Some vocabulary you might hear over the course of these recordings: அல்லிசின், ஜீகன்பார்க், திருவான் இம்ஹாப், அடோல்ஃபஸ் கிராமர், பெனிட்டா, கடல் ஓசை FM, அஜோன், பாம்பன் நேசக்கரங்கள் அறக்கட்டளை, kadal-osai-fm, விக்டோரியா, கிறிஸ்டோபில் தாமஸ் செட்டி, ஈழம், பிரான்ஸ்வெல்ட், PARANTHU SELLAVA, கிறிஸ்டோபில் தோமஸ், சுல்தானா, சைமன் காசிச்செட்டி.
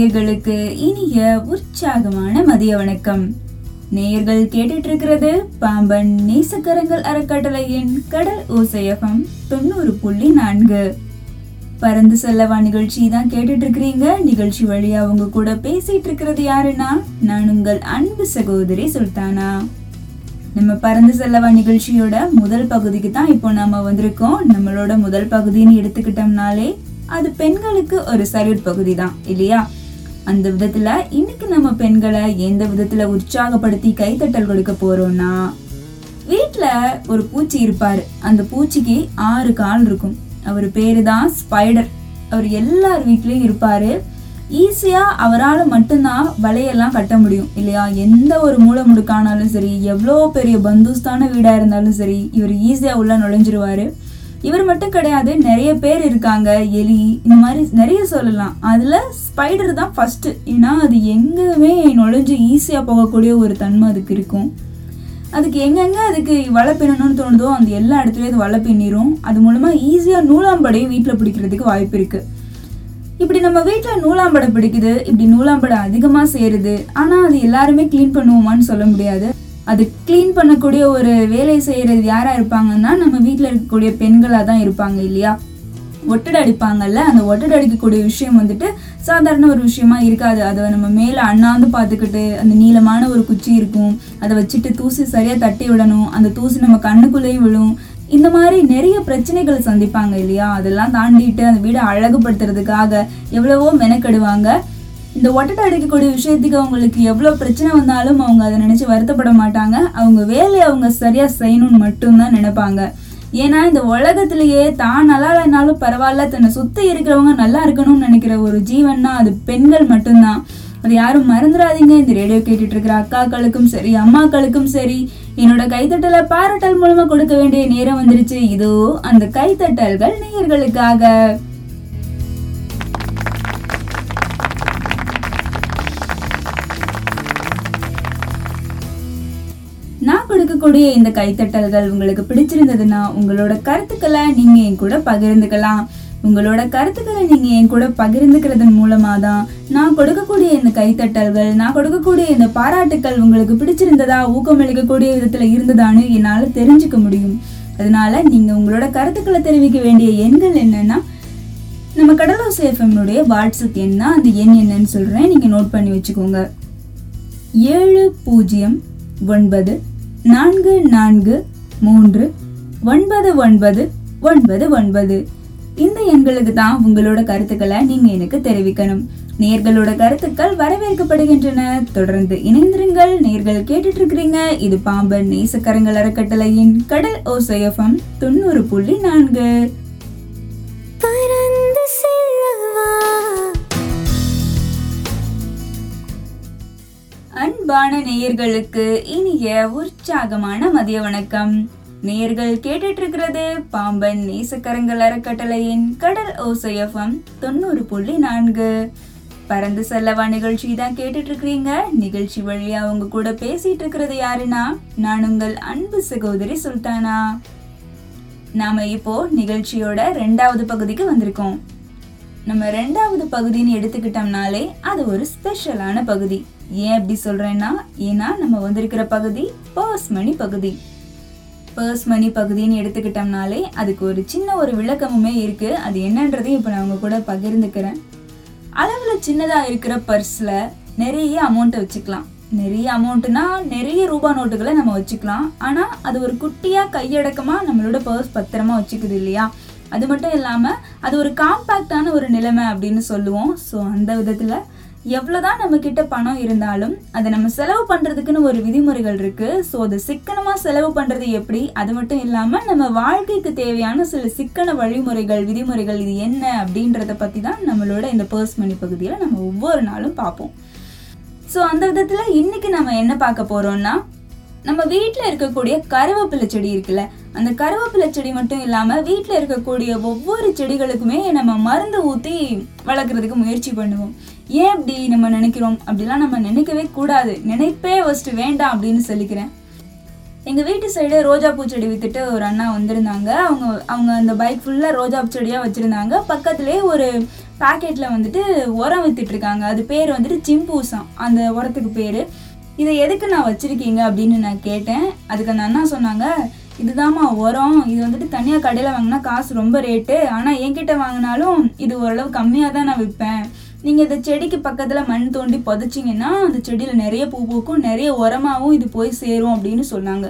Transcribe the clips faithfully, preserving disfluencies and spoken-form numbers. நேயர்களுக்கு இனிய உற்சாகமான மதிய வணக்கம். நேயர்கள் கேட்டுட்டு இருக்கிறது பாம்பன் நேசக்கரங்கள் அறக்கட்டளையின் கடல் ஓசை எஃப் எம் தொண்ணூறு புள்ளி நான்கு. பறந்து செல்லவா நிகழ்ச்சி தான் கேட்டுட்டு இருக்கிறீங்க. நிகழ்ச்சி வழியா உங்க கூட பேசிட்டு இருக்கிறது யாருன்னா, நான் உங்கள் அன்பு சகோதரி சுல்தானா. நம்ம பறந்து செல்லவா நிகழ்ச்சியோட முதல் பகுதிக்கு தான் இப்போ நாம வந்திருக்கோம். நம்மளோட முதல் பகுதின்னு எடுத்துக்கிட்டோம்னாலே அது பெண்களுக்கு ஒரு சல்யூட் பகுதி தான் இல்லையா? அந்த விதத்துல இன்னைக்கு நம்ம பெண்களை எந்த விதத்துல உற்சாகப்படுத்தி கைத்தட்டல் கொடுக்க போறோம்னா, வீட்டுல ஒரு பூச்சி இருப்பாரு. அந்த பூச்சிக்கு ஆறு கால் இருக்கும். அவர் பேரு தான் ஸ்பைடர். அவர் எல்லார் வீட்லயும் இருப்பாரு. ஈஸியா அவரால் மட்டும்தான் வலையெல்லாம் கட்ட முடியும் இல்லையா? எந்த ஒரு மூளை முடுக்கானாலும் சரி, எவ்வளோ பெரிய பந்தூஸ்தான வீடா இருந்தாலும் சரி, இவர் ஈஸியா உள்ள நுழைஞ்சிருவாரு. இவர் மட்டும் கிடையாது, நிறைய பேர் இருக்காங்க, எலி, இந்த மாதிரி நிறைய சொல்லலாம். அதுல ஸ்பைடர் தான் ஃபர்ஸ்ட். ஏன்னா அது எங்கேயுமே நுழைஞ்சு ஈஸியா போகக்கூடிய ஒரு தன்மை அதுக்கு இருக்கும். அதுக்கு எங்கெங்க அதுக்கு வலை பின்னணும்னு தோணுதோ அந்த எல்லா இடத்துலயும் அது வலை பின்னிரும். அது மூலமா ஈஸியா நூலாம்படையும் வீட்டுல பிடிக்கிறதுக்கு வாய்ப்பு இருக்கு. இப்படி நம்ம வீட்டுல நூலாம்படை பிடிக்குது, இப்படி நூலாம்படை அதிகமா சேருது. ஆனா அது எல்லாருமே கிளீன் பண்ணுவோமான்னு சொல்ல முடியாது. அது கிளீன் பண்ணக்கூடிய ஒரு வேலை செய்யறது யாரா இருப்பாங்கன்னா, நம்ம வீட்டில் இருக்கக்கூடிய பெண்களாக தான் இருப்பாங்க இல்லையா? ஒட்டடை அடிப்பாங்கல்ல, அந்த ஒட்டடை அடிக்கக்கூடிய விஷயம் வந்துட்டு சாதாரண ஒரு விஷயமா இருக்காது. அதை நம்ம மேலே அண்ணாந்து பார்த்துக்கிட்டு, அந்த நீளமான ஒரு குச்சி இருக்கும், அதை வச்சுட்டு தூசி சரியாக தட்டி விடணும், அந்த தூசி நம்ம கண்ணுக்குள்ளேயும் விழும். இந்த மாதிரி நிறைய பிரச்சனைகளை சந்திப்பாங்க இல்லையா? அதெல்லாம் தாண்டிட்டு அந்த வீடை அழகுபடுத்துறதுக்காக எவ்வளவோ மெனக்கெடுவாங்க. இந்த ஒட்டடை அடிக்கக்கூடிய விஷயத்துக்கு அவங்களுக்கு எவ்வளோ பிரச்சனை வந்தாலும் அவங்க அதை நினச்சி வருத்தப்பட மாட்டாங்க. அவங்க வேலையை அவங்க சரியாக செய்யணும்னு மட்டும்தான் நினைப்பாங்க. ஏன்னா இந்த உலகத்திலேயே தான் நல்லா இல்லைனாலும் பரவாயில்ல, தன்னை சுற்றி இருக்கிறவங்க நல்லா இருக்கணும்னு நினைக்கிற ஒரு ஜீவன்னா அது பெண்கள் மட்டும்தான். அது யாரும் மறந்துடாதீங்க. இந்த ரேடியோ கேட்டுட்டு இருக்கிற அக்காக்களுக்கும் சரி, அம்மாக்களுக்கும் சரி, என்னோட கைத்தட்டலை பாராட்டல் மூலமாக கொடுக்க வேண்டிய நேரம் வந்துருச்சு. இதோ அந்த கைத்தட்டல்கள் நேயர்களுக்காக. நான் கொடுக்கக்கூடிய இந்த கைத்தட்டல்கள் உங்களுக்கு பிடிச்சிருந்ததுன்னா உங்களோட கருத்துக்களை நீங்க என் கூட பகிர்ந்துக்கலாம். உங்களோட கருத்துக்களை நீங்க என் கூட பகிர்ந்துக்கிறதன் மூலமா தான் நான் கொடுக்கக்கூடிய இந்த கைத்தட்டல்கள், நான் கொடுக்கக்கூடிய இந்த பாராட்டுக்கள் உங்களுக்கு பிடிச்சிருந்ததா, ஊக்கமளிக்கக்கூடிய விதத்துல இருந்ததான்னு என்னால தெரிஞ்சுக்க முடியும். அதனால நீங்க உங்களோட கருத்துக்களை தெரிவிக்க வேண்டிய எண்கள் என்னன்னா, நம்ம கடல் ஓசை எஃப் எம்-உடைய வாட்ஸ்அப் எண் தான். அந்த எண் என்னன்னு சொல்றேன், நீங்க நோட் பண்ணி வச்சுக்கோங்க. ஏழு பூஜ்ஜியம் ஒன்பது நான்கு நான்கு மூன்று ஒன்பது ஒன்பது ஒன்பது ஒன்பது. இந்த எண்களுக்கு தான் உங்களோட கருத்துக்களை நீங்க எனக்கு தெரிவிக்கணும். நேயர்களோட கருத்துக்கள் வரவேற்கப்படுகின்றன. தொடர்ந்து இணைந்திருங்கள். நேயர்கள் கேட்டுட்டு இருக்கிறீங்க, இது பாம்பன் நேசக்கரங்கள் அறக்கட்டளையின் கடல் ஓசை எஃப் எம் தொண்ணூறு புள்ளி நான்கு. அன்பான நேயர்களுக்கு இனிய உற்சாகமான மதிய வணக்கம். நேயர்கள் கேட்டுட்டு இருக்கிறது பாம்பன் நேசக்கரங்கள் அறக்கட்டளையின் கடல் ஓசை எஃப் எம் தொண்ணூறு புள்ளி நான்கு. பறந்து செல்லவா நிகழ்ச்சி தான் கேட்டுட்டு இருக்கிறீங்க. நிகழ்ச்சி வழியா உங்க கூட பேசிட்டு இருக்கிறது யாருன்னா, நான் உங்கள் அன்பு சகோதரி சுல்தானா. நாம இப்போ நிகழ்ச்சியோட ரெண்டாவது பகுதிக்கு வந்திருக்கோம். நம்ம ரெண்டாவது பகுதின்னு எடுத்துக்கிட்டோம்னாலே அது ஒரு ஸ்பெஷலான பகுதி. ஏன் அப்படி சொல்றேன்னா, ஏன்னா நம்ம வந்திருக்கிற பகுதி பர்ஸ் மணி பகுதி. பர்ஸ் மணி பகுதின்னு எடுத்துக்கிட்டோம்னாலே அதுக்கு ஒரு சின்ன ஒரு விளக்கமுமே இருக்கு. அது என்னன்றதையும் இப்போ நான் உங்க கூட பகிர்ந்துக்கிறேன். அளவுல சின்னதா இருக்கிற பர்ஸ்ல நிறைய அமௌண்ட்டை வச்சுக்கலாம். நிறைய அமௌண்ட்னா நிறைய ரூபா நோட்டுகளை நம்ம வச்சுக்கலாம். ஆனா அது ஒரு குட்டியா கையடக்கமா நம்மளோட பர்ஸ் பத்திரமா வச்சுக்குது இல்லையா? அது மட்டும் இல்லாமல் அது ஒரு காம்பேக்டான ஒரு நிலைமை அப்படின்னு சொல்லுவோம். ஸோ அந்த விதத்தில் எவ்வளோதான் நம்மக்கிட்ட பணம் இருந்தாலும் அதை நம்ம செலவு பண்ணுறதுக்குன்னு ஒரு விதிமுறைகள் இருக்குது. ஸோ அதை சிக்கனமாக செலவு பண்ணுறது எப்படி, அது மட்டும் இல்லாமல் நம்ம வாழ்க்கைக்கு தேவையான சில சிக்கன வழிமுறைகள், விதிமுறைகள் இது என்ன அப்படின்றத பற்றி தான் நம்மளோட இந்த பர்ஸ் மணி பகுதியில் நம்ம ஒவ்வொரு நாளும் பார்ப்போம். ஸோ அந்த விதத்தில் இன்றைக்கி நம்ம என்ன பார்க்க போகிறோம்னா, நம்ம வீட்டில் இருக்கக்கூடிய கருவேப்பிலை செடி இருக்குல்ல, அந்த கருவேப்பிலை செடி மட்டும் இல்லாமல் வீட்டில் இருக்கக்கூடிய ஒவ்வொரு செடிகளுக்குமே நம்ம மருந்து ஊற்றி வளர்க்குறதுக்கு முயற்சி பண்ணுவோம். ஏன் அப்படி நம்ம நினைக்கிறோம் அப்படிலாம் நம்ம நினைக்கவே கூடாது. நினைப்பே ஃபஸ்ட்டு வேண்டாம் அப்படின்னு சொல்லிக்கிறேன். எங்கள் வீட்டு சைடு ரோஜா பூச்செடி விற்றுட்டு ஒரு அண்ணா வந்திருந்தாங்க. அவங்க அவங்க அந்த பைக் ஃபுல்லாக ரோஜா பூச்செடியாக வச்சுருந்தாங்க. பக்கத்துலேயே ஒரு பேக்கெட்டில் வந்துட்டு உரம் விற்றுட்ருக்காங்க. அது பேர் வந்துட்டு சிம்பூசம், அந்த உரத்துக்கு பேர். இதை எதுக்கு நான் வச்சுருக்கீங்க அப்படின்னு நான் கேட்டேன். அதுக்கு அந்த அண்ணா சொன்னாங்க, இதுதாம்மா உரம், இது வந்துட்டு தனியாக கடையில் வாங்கினா காசு ரொம்ப ரேட்டு, ஆனால் என்கிட்ட வாங்கினாலும் இது ஓரளவு கம்மியாக தான் நான் விற்பேன். நீங்கள் இந்த செடிக்கு பக்கத்தில் மண் தோண்டி புதைச்சிங்கன்னா அந்த செடியில் நிறைய பூ பூக்கும், நிறைய உரமாகவும் இது போய் சேரும் அப்படின்னு சொன்னாங்க.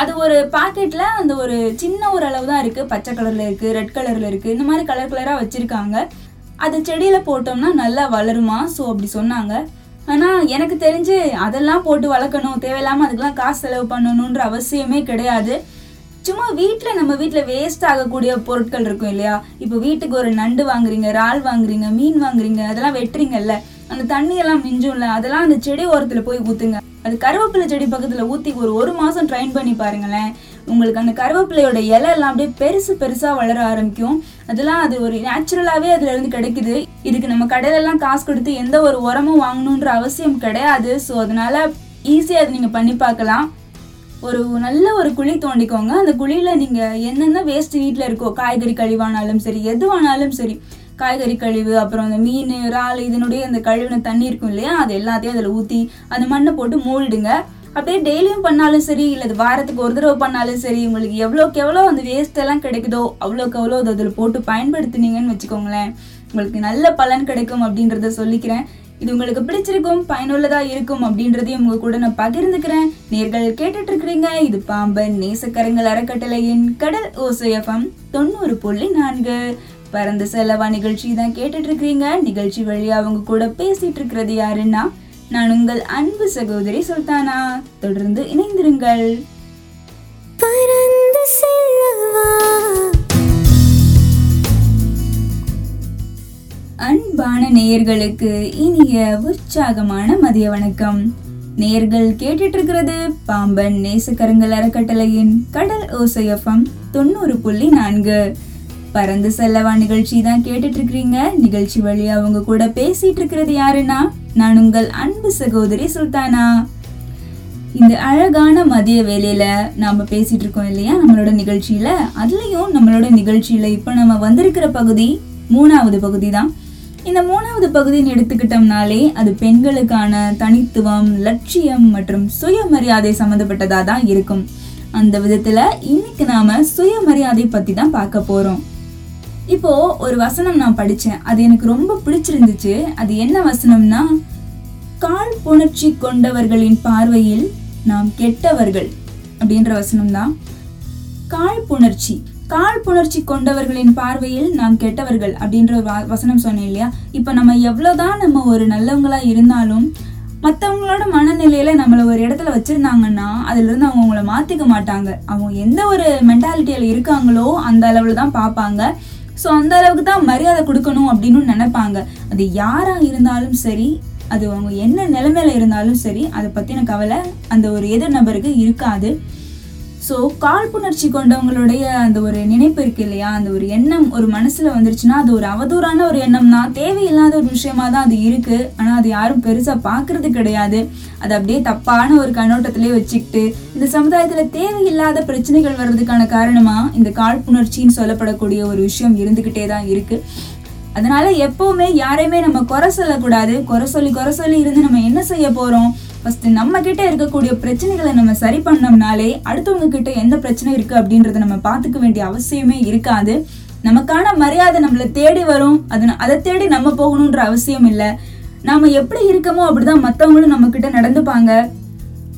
அது ஒரு பாக்கெட்டில் அந்த ஒரு சின்ன ஒரு அளவு தான் இருக்குது, பச்சை கலரில் இருக்குது, ரெட் கலரில் இருக்குது, இந்த மாதிரி கலர் கலராக வச்சுருக்காங்க. அது செடியில் போட்டோம்னா நல்லா வளருமா, ஸோ அப்படி சொன்னாங்க. ஆனால் எனக்கு தெரிஞ்சு அதெல்லாம் போட்டு வளர்க்கணும், தேவையில்லாமல் அதுக்கெல்லாம் காசு செலவு பண்ணணுன்ற அவசியமே கிடையாது. சும்மா வீட்டில் நம்ம வீட்டில் வேஸ்ட் ஆகக்கூடிய பொருட்கள் இருக்கும் இல்லையா, இப்போ வீட்டுக்கு ஒரு நண்டு வாங்குறீங்க, இறால் வாங்குறீங்க, மீன் வாங்குறீங்க, அதெல்லாம் வெட்டுறீங்கல்ல, அந்த தண்ணியெல்லாம் மிஞ்சும்ல, அதெல்லாம் அந்த செடி ஓரத்தில் போய் ஊற்றுங்க. அது கருவேப்பிலை செடி பக்கத்தில் ஊற்றி ஒரு ஒரு மாதம் ட்ரைன் பண்ணி பாருங்களேன், உங்களுக்கு அந்த கருவேப்பிலையோட இலையெல்லாம் அப்படியே பெருசு பெருசாக வளர ஆரம்பிக்கும். அதெல்லாம் அது ஒரு நேச்சுரலாகவே அதுலேருந்து கிடைக்குது. இதுக்கு நம்ம கடையிலெல்லாம் காசு கொடுத்து எந்த ஒரு உரமும் வாங்கணுன்ற அவசியம் கிடையாது. ஸோ அதனால் ஈஸியாக அது நீங்கள் பண்ணி பார்க்கலாம். ஒரு நல்ல ஒரு குழி தோண்டிக்கோங்க. அந்த குழியில் நீங்கள் என்னென்ன வேஸ்ட் வீட்டில் இருக்கோ, காய்கறி கழிவானாலும் சரி, எதுவானாலும் சரி, காய்கறி கழிவு, அப்புறம் அந்த மீன் இறால், இதனுடைய அந்த கழிவுன தண்ணி இருக்கும் இல்லையா, அது எல்லாத்தையும் அதில் ஊற்றி அந்த மண்ணை போட்டு மூழ்கிடுங்க. அப்படியே டெய்லியும் பண்ணாலும் சரி, இல்லை வாரத்துக்கு ஒரு தடவை பண்ணாலும் சரி, உங்களுக்கு எவ்வளோக்கு எவ்வளோ அந்த வேஸ்ட்டெல்லாம் கிடைக்குதோ அவ்வளோக்கு எவ்வளோ அது அதில் போட்டு பயன்படுத்தினீங்கன்னு வச்சுக்கோங்களேன், உங்களுக்கு நல்ல பலன் கிடைக்கும் அப்படின்றத சொல்லிக்கிறேன். இது உங்களுக்கு பிடிச்சிருக்கும், பயனுள்ளதாக இருக்கும் அப்படின்றதையும் உங்கள் கூட நான் பகிர்ந்துக்கிறேன். நேர்கள் கேட்டுட்டு இருக்கிறீங்க, இது பாம்பன் நேசக்கரங்கள் அறக்கட்டளையின் கடல் ஓசை எஃப்எம் தொண்ணூறு புள்ளி நான்கு பரந்த செலவா நிகழ்ச்சி தான் கேட்டுட்டு இருக்கிறீங்க. நிகழ்ச்சி வழியாக அவங்க கூட பேசிட்டு இருக்கிறது யாருன்னா, நான் உங்கள் அன்பு சகோதரி சுல்தானா. தொடர்ந்து இணைந்திருங்கள். அன்பான நேயர்களுக்கு இனிய உற்சாகமான மதிய வணக்கம். நேயர்கள் கேட்டுட்டு இருக்கிறது பாம்பன் நேசக்கரங்கள் அறக்கட்டளையின் கடல் ஓசை எஃப்எம் தொண்ணூறு புள்ளி நான்கு பறந்து செல்லவா நிகழ்ச்சி தான் கேட்டுட்டு இருக்கிறீங்க. நிகழ்ச்சி வழியா அவங்க கூட பேசிட்டு இருக்கிறது யாருன்னா, நான் உங்கள் அன்பு சகோதரி சுல்தானா. இந்த அழகான மதிய வேலையில நாம பேசிட்டு இருக்கோம் இல்லையா நம்மளோட நிகழ்ச்சியில, அதுலயும் நம்மளோட நிகழ்ச்சியில இப்ப நம்ம வந்திருக்கிற பகுதி மூணாவது பகுதி தான். இந்த மூணாவது பகுதின்னு எடுத்துக்கிட்டோம்னாலே அது பெண்களுக்கான தனித்துவம், லட்சியம் மற்றும் சுயமரியாதை சம்மந்தப்பட்டதாக தான் இருக்கும். அந்த விதத்துல இன்னைக்கு நாம சுயமரியாதை பத்தி தான் பார்க்க போறோம். இப்போ ஒரு வசனம் நான் படித்தேன், அது எனக்கு ரொம்ப பிடிச்சிருந்துச்சு. அது என்ன வசனம்னா, கால் புணர்ச்சி கொண்டவர்களின் பார்வையில் நாம் கெட்டவர்கள் அப்படின்ற வசனம் தான். கால் புணர்ச்சி கால் புணர்ச்சி கொண்டவர்களின் பார்வையில் நாம் கெட்டவர்கள் அப்படின்ற ஒரு வசனம் சொன்னேன் இல்லையா. இப்போ நம்ம எவ்வளோதான் நம்ம ஒரு நல்லவங்களாக இருந்தாலும் மற்றவங்களோட மனநிலையில் நம்மளை ஒரு இடத்துல வச்சுருந்தாங்கன்னா அதுலேருந்து அவங்க அவங்கள மாற்றிக்க மாட்டாங்க. அவங்க எந்த ஒரு மென்டாலிட்டியில் இருக்காங்களோ அந்த அளவில் தான் பார்ப்பாங்க. ஸோ அந்த அளவுக்கு தான் மரியாதை கொடுக்கணும் அப்படின்னு நினைப்பாங்க. அது யாராக இருந்தாலும் சரி, அது அவங்க என்ன நிலைமையில இருந்தாலும் சரி, அதை பற்றின கவலை அந்த ஒரு எதிர் நபருக்கு இருக்காது. ஸோ காழ்ப்புணர்ச்சி கொண்டவங்களுடைய அந்த ஒரு நினைப்பு இருக்கு இல்லையா, அந்த ஒரு எண்ணம் ஒரு மனசில் வந்துருச்சுன்னா அது ஒரு அவதூறான ஒரு எண்ணம் தான், தேவையில்லாத ஒரு விஷயமா தான் அது இருக்குது. ஆனால் அது யாரும் பெருசாக பார்க்கறது கிடையாது. அது அப்படியே தப்பான ஒரு கண்ணோட்டத்திலே வச்சுக்கிட்டு இந்த சமுதாயத்தில் தேவையில்லாத பிரச்சனைகள் வர்றதுக்கான காரணமாக இந்த காழ்ப்புணர்ச்சின்னு சொல்லப்படக்கூடிய ஒரு விஷயம் இருந்துக்கிட்டே தான் இருக்குது. அதனால எப்போவுமே யாரையுமே நம்ம குறை சொல்லக்கூடாது. குறை சொல்லி குறை சொல்லி இருந்து நம்ம என்ன செய்ய போகிறோம்? ஃபஸ்ட்டு நம்ம கிட்ட இருக்கக்கூடிய பிரச்சனைகளை நம்ம சரி பண்ணோம்னாலே அடுத்தவங்க கிட்ட எந்த பிரச்சனை இருக்குது அப்படின்றத நம்ம பார்த்துக்க வேண்டிய அவசியமே இருக்காது. நமக்கான மரியாதை நம்மளை தேடி வரும். அது அதை தேடி நம்ம போகணுன்ற அவசியம் இல்லை. நாம் எப்படி இருக்கமோ அப்படிதான் மற்றவங்களும் நம்மக்கிட்ட நடந்துப்பாங்க.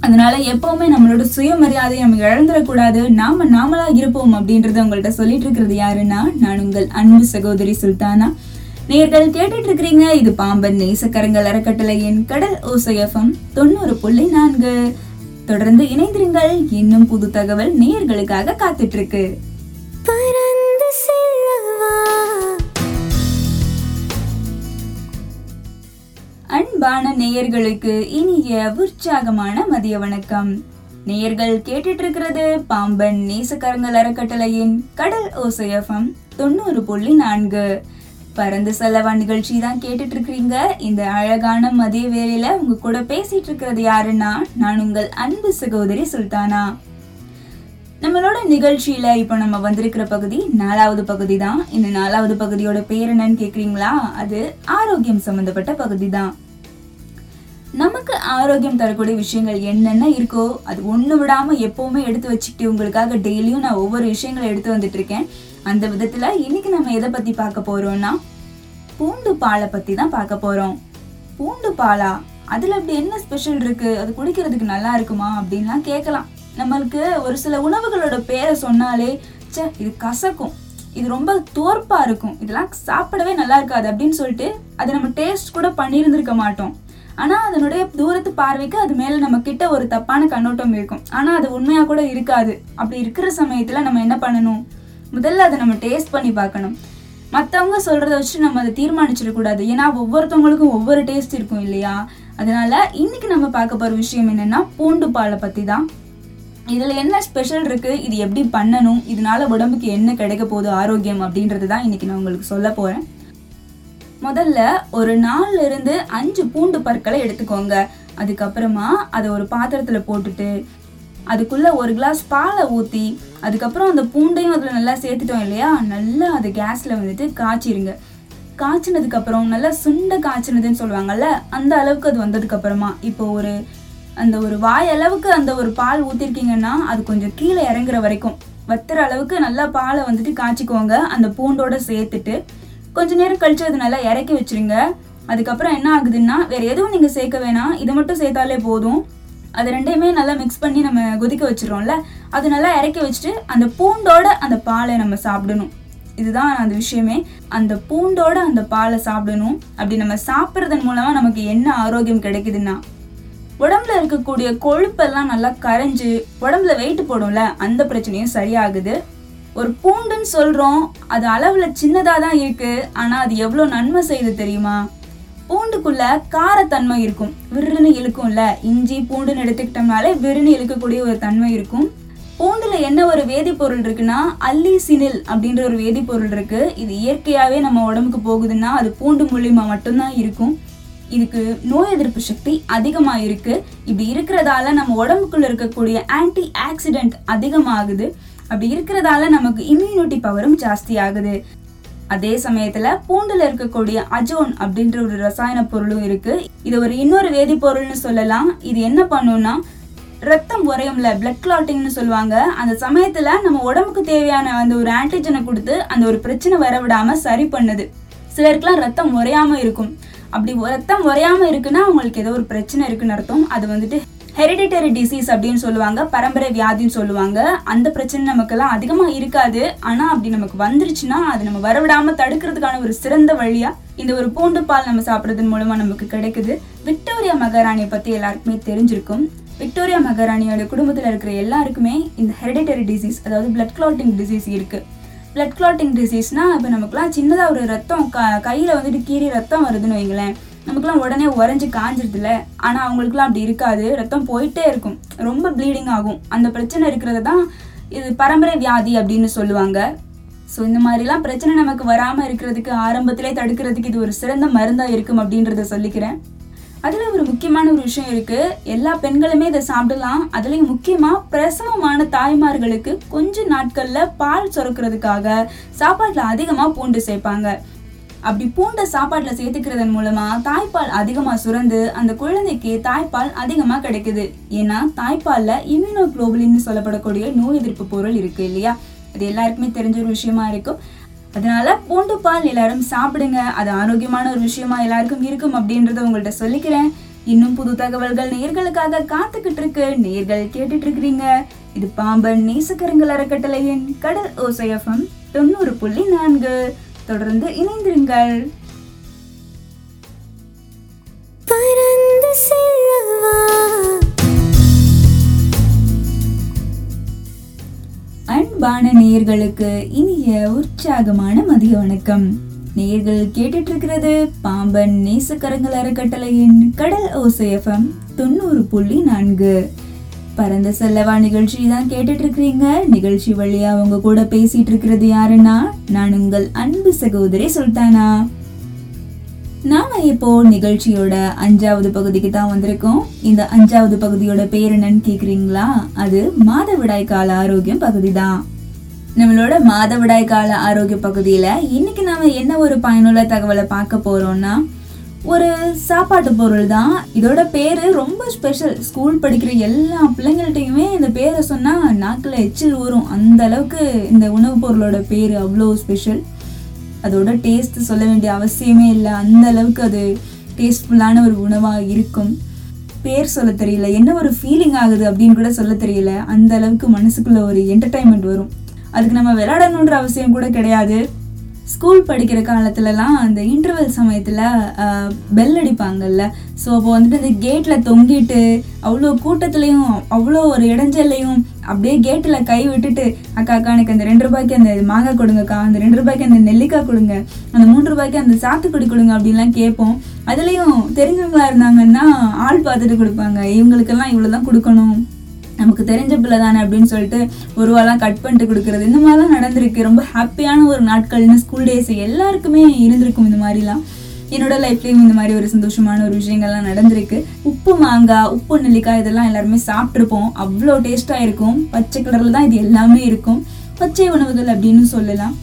அதனால எப்போவுமே நம்மளோட சுயமரியாதையை நம்ம இழந்துடக்கூடாது. நாம் நாமளாக இருப்போம் அப்படின்றத உங்கள்கிட்ட சொல்லிட்டு இருக்கிறது யாருன்னா, நான் உங்கள் அன்பு சகோதரி சுல்தானா. நேர்கள் கேட்டுட்டு இருக்கிறீங்க, இது பாம்பன் நேசக்கரங்கள் அறக்கட்டளையின் கடல் ஓசை எஃப்எம் தொண்ணூறு புள்ளி நான்கு. தொடர்ந்து இணைந்திருங்கள், இன்னும் புது தகவல் நேயர்களுக்காக காத்துட்டு இருக்கு. அன்பான நேயர்களுக்கு இனிய உற்சாகமான மதிய வணக்கம். நேயர்கள் கேட்டுட்டு இருக்கிறது பாம்பன் நேசக்கரங்கள் அறக்கட்டளையின் கடல் ஓசை எஃப்எம் தொண்ணூறு புள்ளி நான்கு. பறந்து செல்லவா நிகழ்ச்சி தான் கேட்டுட்டு இருக்கிறீங்க. இந்த அழகான மதிய வேளையில உங்க கூட பேசிட்டு இருக்கிறது யாருன்னா, நான் உங்கள் அன்பு சகோதரி சுல்தானா. நம்மளோட நிகழ்ச்சியில இப்போ நம்ம வந்திருக்கிற பகுதி நாலாவது பகுதி தான். இந்த நாலாவது பகுதியோட பேர் என்னன்னு கேக்குறீங்களா? அது ஆரோக்கியம் சம்பந்தப்பட்ட பகுதி தான். நமக்கு ஆரோக்கியம் தரக்கூடிய விஷயங்கள் என்னென்ன இருக்கோ அது ஒன்று விடாம எப்பவுமே எடுத்து வச்சுக்கிட்டு உங்களுக்காக டெய்லியும் நான் ஒவ்வொரு விஷயங்களை எடுத்து வந்துட்டு இருக்கேன். அந்த விதத்துல இன்னைக்கு நம்ம எதை பத்தி பார்க்க போறோம்னா, பூண்டு பாலை பத்தி தான் பார்க்க போறோம். பூண்டு பாலா, அதுல அப்படி என்ன ஸ்பெஷல் இருக்கு, அது குடிக்கிறதுக்கு நல்லா இருக்குமா அப்படின்லாம் கேட்கலாம். நம்மளுக்கு ஒரு சில உணவுகளோட பேரை சொன்னாலே சே இது கசக்கும், இது ரொம்ப தோற்பா இருக்கும், இதெல்லாம் சாப்பிடவே நல்லா இருக்காது அப்படின்னு சொல்லிட்டு அதை நம்ம டேஸ்ட் கூட பண்ணியிருந்திருக்க மாட்டோம். ஆனா அதனுடைய தூரத்து பார்வைக்கு அது மேல நம்ம கிட்ட ஒரு தப்பான கண்ணோட்டம் இருக்கும். ஆனா அது உண்மையா கூட இருக்காது. அப்படி இருக்கிற சமயத்துல நம்ம என்ன பண்ணணும், முதல்ல அதை நம்ம டேஸ்ட் பண்ணி பார்க்கணும். மற்றவங்க சொல்றதை வச்சு நம்ம அதை தீர்மானிச்சிடக்கூடாது. ஏன்னா ஒவ்வொருத்தவங்களுக்கும் ஒவ்வொரு டேஸ்ட் இருக்கும் இல்லையா? அதனால இன்னைக்கு நம்ம பார்க்க போற விஷயம் என்னன்னா, பூண்டு பாலை பத்தி தான். இதில் என்ன ஸ்பெஷல் இருக்குது, இது எப்படி பண்ணணும், இதனால உடம்புக்கு என்ன கிடைக்க போகுது ஆரோக்கியம் அப்படின்றது தான் இன்றைக்கி நான் உங்களுக்கு சொல்ல போகிறேன். முதல்ல ஒரு நாலுலேருந்து அஞ்சு பூண்டு பற்களை எடுத்துக்கோங்க. அதுக்கப்புறமா அதை ஒரு பாத்திரத்தில் போட்டுட்டு அதுக்குள்ளே ஒரு கிளாஸ் பாலை ஊற்றி அதுக்கப்புறம் அந்த பூண்டையும் அதில் நல்லா சேர்த்துட்டோம் இல்லையா, நல்லா அது கேஸில் வந்துட்டு காய்ச்சிருங்க. காய்ச்சினதுக்கப்புறம் நல்லா சுண்டை காய்ச்சினதுன்னு சொல்லுவாங்கள்ல, அந்த அளவுக்கு அது வந்ததுக்கப்புறமா இப்போ ஒரு அந்த ஒரு வாயளவுக்கு அந்த ஒரு பால் ஊற்றிருக்கீங்கன்னா அது கொஞ்சம் கீழே இறங்குற வரைக்கும் வத்துற அளவுக்கு நல்லா பாலை வந்துட்டு காய்ச்சிக்கோங்க. அந்த பூண்டோட சேர்த்துட்டு கொஞ்சம் நேரம் கழித்து அது நல்லா இறக்கி வச்சுருங்க. அதுக்கப்புறம் என்ன ஆகுதுன்னா, வேறு எதுவும் நீங்கள் சேர்க்க வேணாம், இதை மட்டும் சேர்த்தாலே போதும். அது ரெண்டையுமே நல்லா மிக்ஸ் பண்ணி நம்ம கொதிக்க வச்சிடறோம்ல, அது நல்லா இறக்கி வச்சுட்டு அந்த பூண்டோட அந்த பாலை நம்ம சாப்பிடணும். இதுதான் அந்த விஷயமே, அந்த பூண்டோட அந்த பாலை சாப்பிடணும். அப்படி நம்ம சாப்பிட்றதன் மூலமாக நமக்கு என்ன ஆரோக்கியம் கிடைக்குதுன்னா, உடம்புல இருக்கக்கூடிய கொழுப்பெல்லாம் நல்லா கரைஞ்சு உடம்புல வெயிட் போடும்ல, அந்த பிரச்சனையும் சரியாகுது. ஒரு பூண்டுன்னு சொல்கிறோம், அது அளவில் சின்னதாக தான் இருக்குது, ஆனால் அது எவ்வளோ நன்மை செய்து தெரியுமா? பூண்டுக்குள்ளே காரத்தன்மை இருக்கும், விருன்னு இழுக்கும்ல. இஞ்சி பூண்டுன்னு எடுத்துக்கிட்டோம்னாலே விருன்னு இழுக்கக்கூடிய ஒரு தன்மை இருக்கும். பூண்டுல என்ன ஒரு வேதிப்பொருள் இருக்குன்னா, அல்லிசினில் அப்படின்ற ஒரு வேதிப்பொருள் இருக்குது. இது இயற்கையாகவே நம்ம உடம்புக்கு போகுதுன்னா அது பூண்டு மூலிமா மட்டும்தான் இருக்கும். இதுக்கு நோய் எதிர்ப்பு சக்தி அதிகமாக இருக்குது. இப்படி இருக்கிறதால நம்ம உடம்புக்குள்ளே இருக்கக்கூடிய ஆன்டி ஆக்சிடென்ட் அதிகமாகுது. அப்படி இருக்கிறதால நமக்கு இம்யூனிட்டி பவரும் ஜாஸ்தி ஆகுது. அதே சமயத்தில் பூண்டில் இருக்கக்கூடிய அஜோன் அப்படின்ற ஒரு ரசாயன பொருளும் இருக்குது. இது ஒரு இன்னொரு வேதிப்பொருள்னு சொல்லலாம். இது என்ன பண்ணுன்னா, ரத்தம் உறையும்ல, பிளட் கிளாட்டிங்னு சொல்லுவாங்க, அந்த சமயத்தில் நம்ம உடம்புக்கு தேவையான அந்த ஒரு ஆன்டிஜனை கொடுத்து அந்த ஒரு பிரச்சனை வரவிடாமல் சரி பண்ணுது. சிலருக்குலாம் ரத்தம் உறையாமல் இருக்கும். அப்படி ரத்தம் உறையாமல் இருக்குன்னா அவங்களுக்கு ஏதோ ஒரு பிரச்சனை இருக்குன்னு அர்த்தம். அது வந்துட்டு ஹெரிடிட்டரி டிசீஸ் அப்படின்னு சொல்லுவாங்க, பரம்பரை வியாதின்னு சொல்லுவாங்க. அந்த பிரச்சனை நமக்கெல்லாம் அதிகமாக இருக்காது, ஆனால் அப்படி நமக்கு வந்துருச்சுன்னா அது நம்ம வரவிடாமல் தடுக்கிறதுக்கான ஒரு சிறந்த வழியாக இந்த ஒரு பூண்டு பால் நம்ம சாப்பிட்றதன் மூலமாக நமக்கு கிடைக்குது. விக்டோரியா மகாராணியை பற்றி எல்லாருக்குமே தெரிஞ்சிருக்கும். விக்டோரியா மகாராணியோட குடும்பத்தில் இருக்கிற எல்லாருக்குமே இந்த ஹெரிடிட்டரி டிசீஸ், அதாவது பிளட் கிளாட்டிங் டிசீஸ் இருக்குது. பிளட் கிளாட்டிங் டிசீஸ்னால் இப்போ நமக்குலாம் சின்னதாக ஒரு ரத்தம் க கையில் வந்துட்டு கீறி ரத்தம் வருதுன்னு வைங்களேன், நமக்குலாம் உடனே உறைஞ்சி காஞ்சிருதுல. ஆனால் அவங்களுக்குலாம் அப்படி இருக்காது, ரத்தம் போயிட்டே இருக்கும், ரொம்ப ப்ளீடிங் ஆகும். அந்த பிரச்சனை இருக்கிறது தான் இது பரம்பரை வியாதி அப்படின்னு சொல்லுவாங்க. ஸோ இந்த மாதிரிலாம் பிரச்சனை நமக்கு வராமல் இருக்கிறதுக்கு ஆரம்பத்திலே தடுக்கிறதுக்கு இது ஒரு சிறந்த மருந்தாக இருக்கும் அப்படின்றத சொல்லிக்கிறேன். அதில் ஒரு முக்கியமான ஒரு விஷயம் இருக்குது, எல்லா பெண்களுமே இதை சாப்பிடலாம். அதுலேயும் முக்கியமாக பிரசவமான தாய்மார்களுக்கு கொஞ்ச நாட்களில் பால் சுரக்கிறதுக்காக சாப்பாட்டில் அதிகமாக பூண்டு சேர்ப்பாங்க. அப்படி பூண்டை சாப்பாட்டில் சேர்த்துக்கிறதன் மூலமாக தாய்ப்பால் அதிகமாக சுரந்து அந்த குழந்தைக்கு தாய்ப்பால் அதிகமாக கிடைக்குது. ஏன்னா தாய்ப்பாலில் இம்யூனோகுளோபுலின்னு சொல்லப்படக்கூடிய நோய் எதிர்ப்பு பொருள் இருக்குது இல்லையா, அது எல்லாருக்குமே தெரிஞ்ச ஒரு விஷயமா இருக்கும். அதனால பூண்டு பால் எல்லாரும் சாப்பிடுங்க, அது ஆரோக்கியமான ஒரு விஷயமா எல்லாருக்கும் இருக்கும் அப்படின்றத உங்கள்கிட்ட சொல்லிக்கிறேன். இன்னும் புது தகவல்கள் நேயர்களுக்காக காத்துக்கிட்டு இருக்கு. நேயர்கள் கேட்டுட்டு இருக்கிறீங்க, இது பாம்பன் நேசக்கரங்கள் அறக்கட்டளையின் கடல் ஓசை எஃப் எம் தொண்ணூறு புள்ளி நான்கு. தொடர்ந்து இணைந்திருங்கள். அன்பான நேயர்களுக்கு இனிய உற்சாகமான மதிய வணக்கம். நேயர்கள் கேட்டுட்டு இருக்கிறது பாம்பன் நேசக்கரங்கள் அறக்கட்டளையின் கடல் ஓசை எஃப் எம் தொண்ணூறு புள்ளி நான்கு. பரந்த செல்லவா நிகழ்ச்சி தான் கேட்டுட்டு இருக்கிறீங்க. நிகழ்ச்சி வழியா அவங்க கூட பேசிட்டு இருக்கிறது யாருன்னா, நான் உங்கள் அன்பு சகோதரி சுல்தானா. நாம இப்போ நிகழ்ச்சியோட அஞ்சாவது பகுதிக்கு தான் வந்திருக்கோம். இந்த அஞ்சாவது பகுதியோட பேர் என்னன்னு கேக்குறீங்களா? அது மாதவிடாய் கால ஆரோக்கியம் பகுதி தான். நம்மளோட மாதவிடாய் கால ஆரோக்கிய பகுதியில இன்னைக்கு நாம என்ன ஒரு பயனுள்ள தகவலை பார்க்க போறோம்னா, ஒரு சாப்பாட்டு பொருள் தான். இதோட பேரு ரொம்ப ஸ்பெஷல். ஸ்கூல் படிக்கிற எல்லா பிள்ளைங்கள்ட்டையுமே இந்த பேரை சொன்னா நாக்கில் எச்சில் ஊறும். அந்த அளவுக்கு இந்த உணவு பொருளோட பேரு அவ்வளோ ஸ்பெஷல். அதோட டேஸ்ட் சொல்ல வேண்டிய அவசியமே இல்லை, அந்த அளவுக்கு அது டேஸ்ட்ஃபுல்லான ஒரு உணவாக இருக்கும். பேர் சொல்ல தெரியல, என்ன ஒரு ஃபீலிங் ஆகுது அப்படின்னு கூட சொல்ல தெரியல. அந்த அளவுக்கு மனசுக்குள்ள ஒரு என்டர்டைன்மெண்ட் வரும். அதுக்கு நம்ம விளையாடணுன்ற அவசியம் கூட கிடையாது. ஸ்கூல் படிக்கிற காலத்துலலாம் அந்த இன்டர்வல் சமயத்தில் பெல் அடிப்பாங்கல்ல, ஸோ அப்போ வந்துட்டு அந்த கேட்டில் தொங்கிட்டு அவ்வளோ கூட்டத்துலேயும் அவ்வளோ ஒரு இடைஞ்சல்லையும் அப்படியே கேட்டில் கை விட்டுட்டு, அக்கா அக்கா எனக்கு அந்த ரெண்டு ரூபாய்க்கு அந்த மாங்காய் கொடுங்கக்கா, அந்த ரெண்டு ரூபாய்க்கு அந்த நெல்லிக்காய் கொடுங்க, அந்த மூன்று ரூபாய்க்கு அந்த சாத்துக்குடி கொடுங்க அப்படின்லாம் கேட்போம். அதுலேயும் தெரிஞ்சவங்களா இருந்தாங்கன்னா ஆள் பார்த்துட்டு கொடுப்பாங்க. இவங்களுக்கெல்லாம் இவ்வளோ தான் கொடுக்கணும், நமக்கு தெரிஞ்ச பிள்ளை தானே அப்படின்னு சொல்லிட்டு ஒருவாலாம் கட் பண்ணிட்டு கொடுக்குறது, இந்த மாதிரிலாம் நடந்திருக்கு. ரொம்ப ஹாப்பியான ஒரு நாட்கள்னு ஸ்கூல் டேஸ் எல்லாருக்குமே இருந்திருக்கும். இந்த மாதிரிலாம் என்னோட லைஃப்லேயும் இந்த மாதிரி ஒரு சந்தோஷமான ஒரு விஷயங்கள்லாம் நடந்திருக்கு. உப்பு மாங்காய், உப்பு நெல்லிக்காய் இதெல்லாம் எல்லாருமே சாப்பிட்ருப்போம். அவ்வளோ டேஸ்ட்டாக இருக்கும். பச்சை கலரில் தான் இது எல்லாமே இருக்கும். பச்சை உணவுகள் அப்படின்னு சொல்லலாம்,